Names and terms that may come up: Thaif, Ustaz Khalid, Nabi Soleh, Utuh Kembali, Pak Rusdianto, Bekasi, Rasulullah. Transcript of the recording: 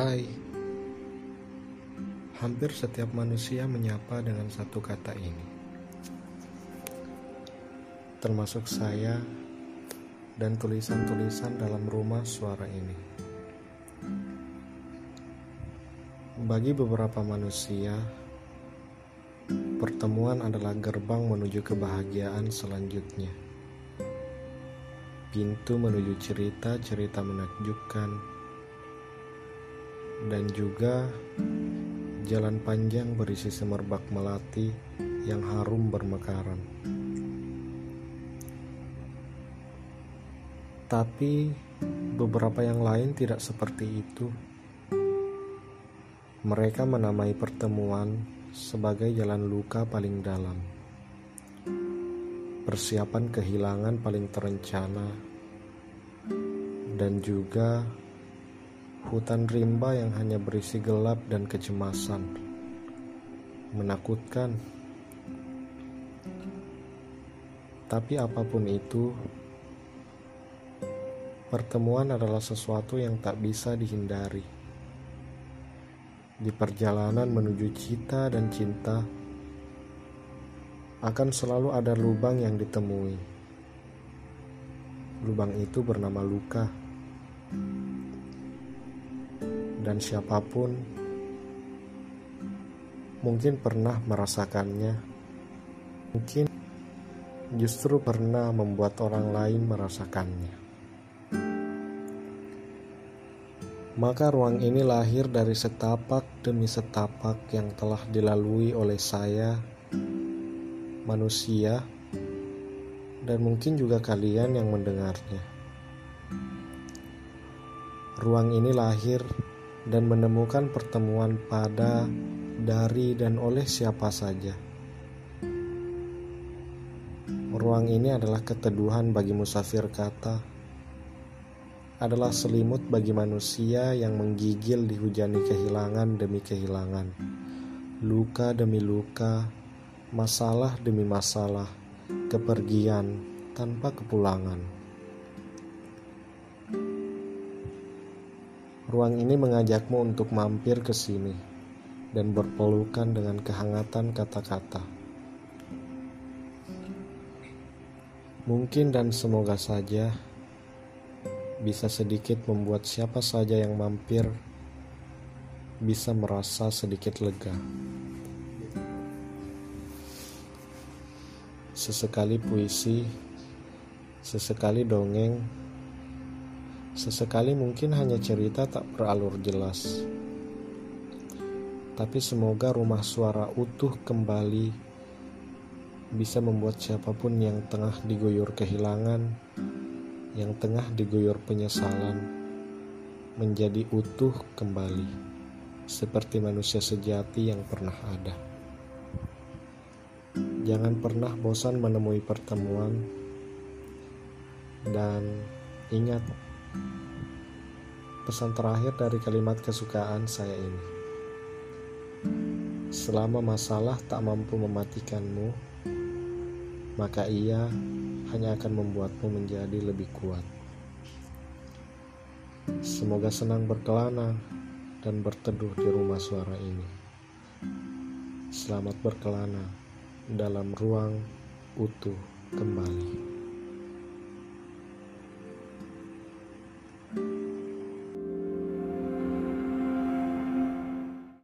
Hai, hampir setiap manusia menyapa dengan satu kata ini, termasuk saya dan tulisan-tulisan dalam rumah suara ini. Bagi beberapa manusia, pertemuan adalah gerbang menuju kebahagiaan selanjutnya, pintu menuju cerita-cerita menakjubkan, dan juga jalan panjang berisi semerbak melati yang harum bermekaran. Tapi beberapa yang lain tidak seperti itu. Mereka menamai pertemuan sebagai jalan luka paling dalam, persiapan kehilangan paling terencana, dan juga hutan rimba yang hanya berisi gelap dan kecemasan menakutkan. Tapi apapun itu, pertemuan adalah sesuatu yang tak bisa dihindari. Di perjalanan menuju cita dan cinta, akan selalu ada lubang yang ditemui. Lubang itu bernama luka. Dan siapapun mungkin pernah merasakannya, mungkin justru pernah membuat orang lain merasakannya. Maka ruang ini lahir dari setapak demi setapak yang telah dilalui oleh saya, manusia, dan mungkin juga kalian yang mendengarnya. Ruang ini lahir dan menemukan pertemuan pada, dari, dan oleh siapa saja. Ruang ini adalah keteduhan bagi musafir kata, adalah selimut bagi manusia yang menggigil dihujani kehilangan demi kehilangan, luka demi luka, masalah demi masalah, kepergian tanpa kepulangan. Ruang ini mengajakmu untuk mampir ke sini dan berpelukan dengan kehangatan kata-kata. Mungkin dan semoga saja bisa sedikit membuat siapa saja yang mampir bisa merasa sedikit lega. Sesekali puisi, sesekali dongeng, sesekali mungkin hanya cerita tak beralur jelas. Tapi semoga rumah suara utuh kembali bisa membuat siapapun yang tengah diguyur kehilangan, yang tengah diguyur penyesalan, menjadi utuh kembali, seperti manusia sejati yang pernah ada. Jangan pernah bosan menemui pertemuan. Dan ingat pesan terakhir dari kalimat kesukaan saya ini, selama masalah tak mampu mematikanmu, maka ia hanya akan membuatmu menjadi lebih kuat. Semoga senang berkelana dan berteduh di rumah suara ini. Selamat berkelana dalam ruang utuh kembali.